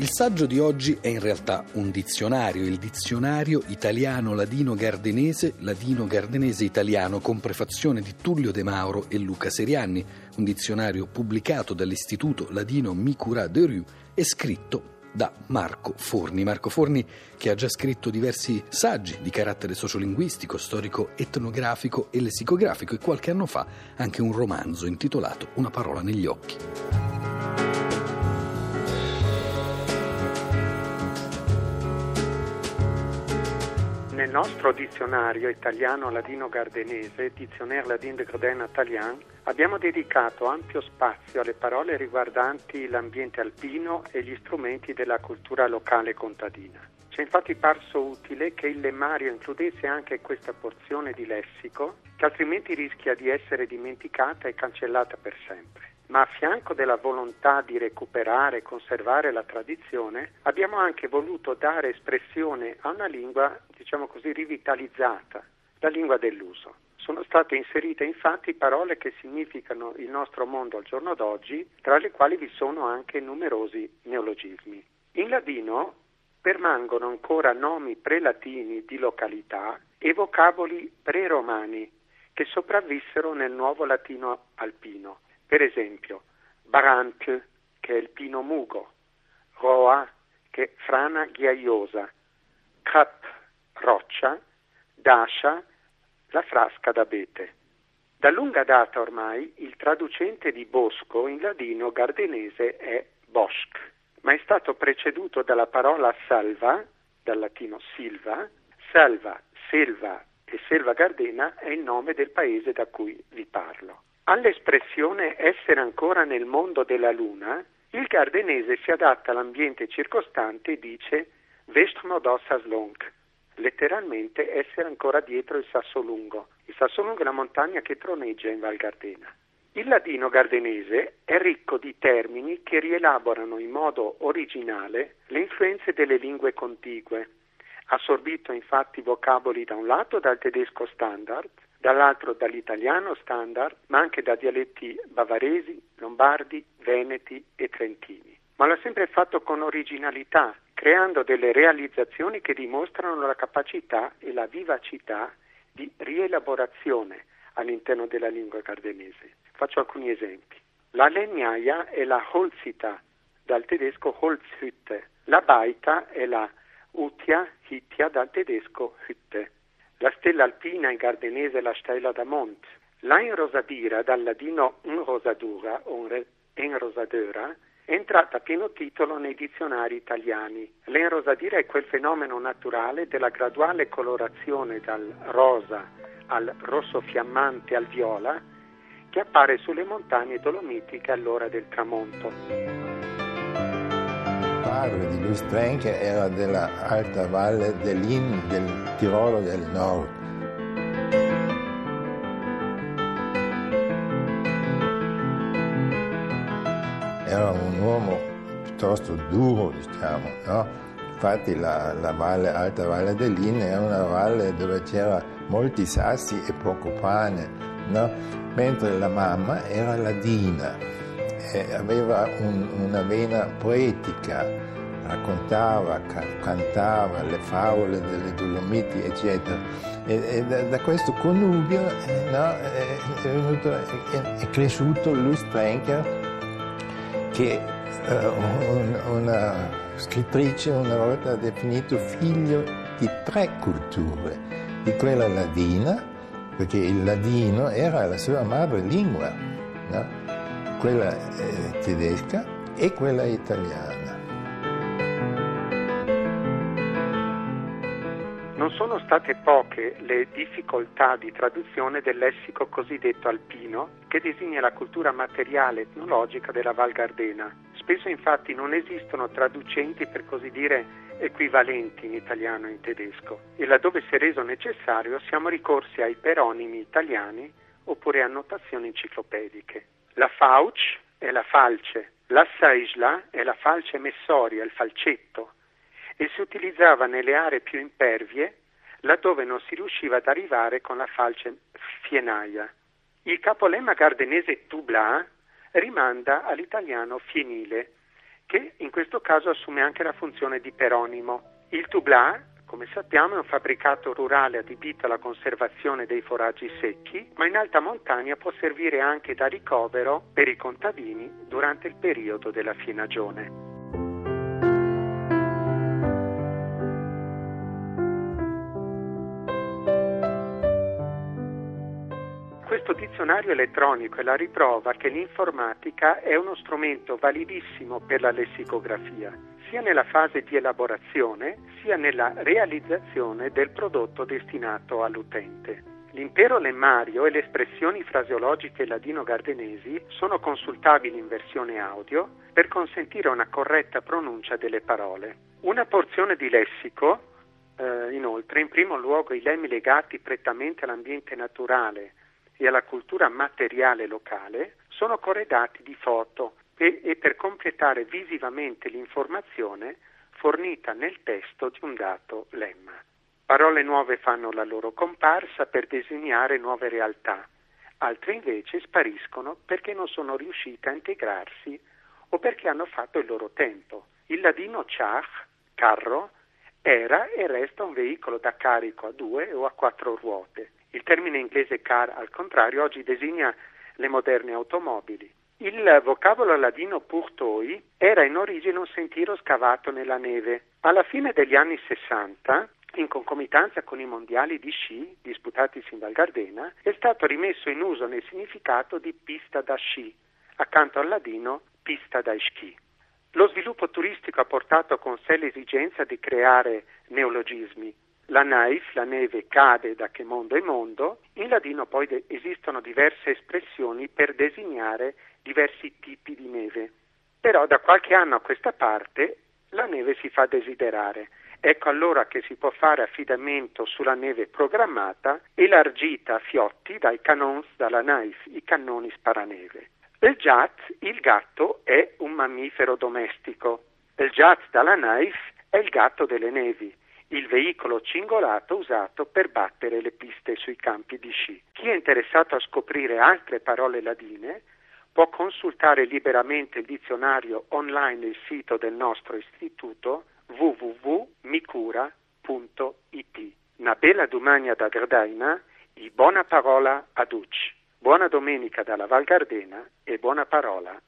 Il saggio di oggi è in realtà un dizionario, il dizionario italiano-ladino-gardenese, ladino-gardenese-italiano, con prefazione di Tullio De Mauro e Luca Serianni, un dizionario pubblicato dall'Istituto Ladino Micura de Rue e scritto da Marco Forni. Marco Forni che ha già scritto diversi saggi di carattere sociolinguistico, storico, etnografico e lessicografico e qualche anno fa anche un romanzo intitolato Una parola negli occhi. Nel nostro dizionario italiano-ladino-gardenese, Dizionaire Ladin de Gruden Talian, abbiamo dedicato ampio spazio alle parole riguardanti l'ambiente alpino e gli strumenti della cultura locale contadina. Ci è infatti parso utile che il lemmario includesse anche questa porzione di lessico, che altrimenti rischia di essere dimenticata e cancellata per sempre. Ma a fianco della volontà di recuperare e conservare la tradizione, abbiamo anche voluto dare espressione a una lingua, diciamo così, rivitalizzata, la lingua dell'uso. Sono state inserite infatti parole che significano il nostro mondo al giorno d'oggi, tra le quali vi sono anche numerosi neologismi. In ladino permangono ancora nomi prelatini di località e vocaboli preromani che sopravvissero nel nuovo latino alpino. Per esempio, barant, che è il pino mugo, roa, che è frana ghiaiosa, crap, roccia, dascia, la frasca d'abete. Da lunga data ormai il traducente di bosco in ladino gardenese è bosch, ma è stato preceduto dalla parola salva, dal latino silva. Salva, selva e selva gardena è il nome del paese da cui vi parlo. All'espressione essere ancora nel mondo della luna, il gardenese si adatta all'ambiente circostante e dice «Vestmo do saslonk», letteralmente essere ancora dietro il sasso lungo. Il sasso lungo è la montagna che troneggia in Val Gardena. Il ladino gardenese è ricco di termini che rielaborano in modo originale le influenze delle lingue contigue. Ha assorbito infatti vocaboli da un lato dal tedesco standard, dall'altro dall'italiano standard, ma anche da dialetti bavaresi, lombardi, veneti e trentini. Ma l'ha sempre fatto con originalità, creando delle realizzazioni che dimostrano la capacità e la vivacità di rielaborazione all'interno della lingua gardenese. Faccio alcuni esempi. La legnaia è la holzita, dal tedesco holzhütte. La baita è la utia, hitia, dal tedesco hütte. La stella alpina in gardenese è la stella da Mont. La Enrosadira, dal ladino Enrosadura o Enrosadura, è entrata a pieno titolo nei dizionari italiani. L'Enrosadira è quel fenomeno naturale della graduale colorazione dal rosa al rosso fiammante al viola che appare sulle montagne dolomitiche all'ora del tramonto. Il padre di Luis Trenker era della Alta Valle dell'Inn, del Tirolo del Nord. Era un uomo piuttosto duro, diciamo, no? Infatti Alta Valle dell'Inn era una valle dove c'era molti sassi e poco pane, no? Mentre la mamma era ladina. Aveva una vena poetica, raccontava, cantava le favole delle Dolomiti, eccetera. E da questo connubio è cresciuto Luis Trenker, che una scrittrice una volta ha definito figlio di tre culture, di quella ladina, perché il ladino era la sua madrelingua, no? Quella tedesca e quella italiana. Non sono state poche le difficoltà di traduzione del lessico cosiddetto alpino che designa la cultura materiale etnologica della Val Gardena. Spesso infatti non esistono traducenti per così dire equivalenti in italiano e in tedesco e laddove si è reso necessario siamo ricorsi a iperonimi italiani oppure a notazioni enciclopediche. La fauce è la falce, la saisla è la falce messoria, il falcetto, e si utilizzava nelle aree più impervie laddove non si riusciva ad arrivare con la falce fienaia. Il capolemma gardenese tubla rimanda all'italiano fienile, che in questo caso assume anche la funzione di peronimo. Il tublar, come sappiamo, è un fabbricato rurale adibito alla conservazione dei foraggi secchi, ma in alta montagna può servire anche da ricovero per i contadini durante il periodo della finagione. Questo dizionario elettronico è la riprova che l'informatica è uno strumento validissimo per la lessicografia, sia nella fase di elaborazione, sia nella realizzazione del prodotto destinato all'utente. L'impero lemmario e le espressioni fraseologiche ladino-gardenesi sono consultabili in versione audio per consentire una corretta pronuncia delle parole. Una porzione di lessico, inoltre, in primo luogo i lemmi legati prettamente all'ambiente naturale e alla cultura materiale locale, sono corredati di foto e per completare visivamente l'informazione fornita nel testo di un dato lemma. Parole nuove fanno la loro comparsa per designare nuove realtà, altre invece spariscono perché non sono riuscite a integrarsi o perché hanno fatto il loro tempo. Il ladino char, carro, era e resta un veicolo da carico a 2 o a 4 ruote. Il termine inglese car, al contrario, oggi designa le moderne automobili. Il vocabolo ladino purtoi era in origine un sentiero scavato nella neve. Alla fine degli anni 60, in concomitanza con i mondiali di sci disputatisi in Val Gardena, è stato rimesso in uso nel significato di pista da sci, accanto al ladino pista da sci. Lo sviluppo turistico ha portato con sé l'esigenza di creare neologismi. La naif, la neve, cade da che mondo è mondo. In ladino poi esistono diverse espressioni per designare diversi tipi di neve. Però da qualche anno a questa parte la neve si fa desiderare. Ecco allora che si può fare affidamento sulla neve programmata, elargita a fiotti dai canons, dalla naif, i cannoni sparaneve. El jaz, il gatto, è un mammifero domestico. El jaz dalla naif è il gatto delle nevi, il veicolo cingolato usato per battere le piste sui campi di sci. Chi è interessato a scoprire altre parole ladine può consultare liberamente il dizionario online del sito del nostro istituto www.micura.it. Una bella domagna da Gardaina e buona parola a tutti. Buona domenica dalla Val Gardena e buona parola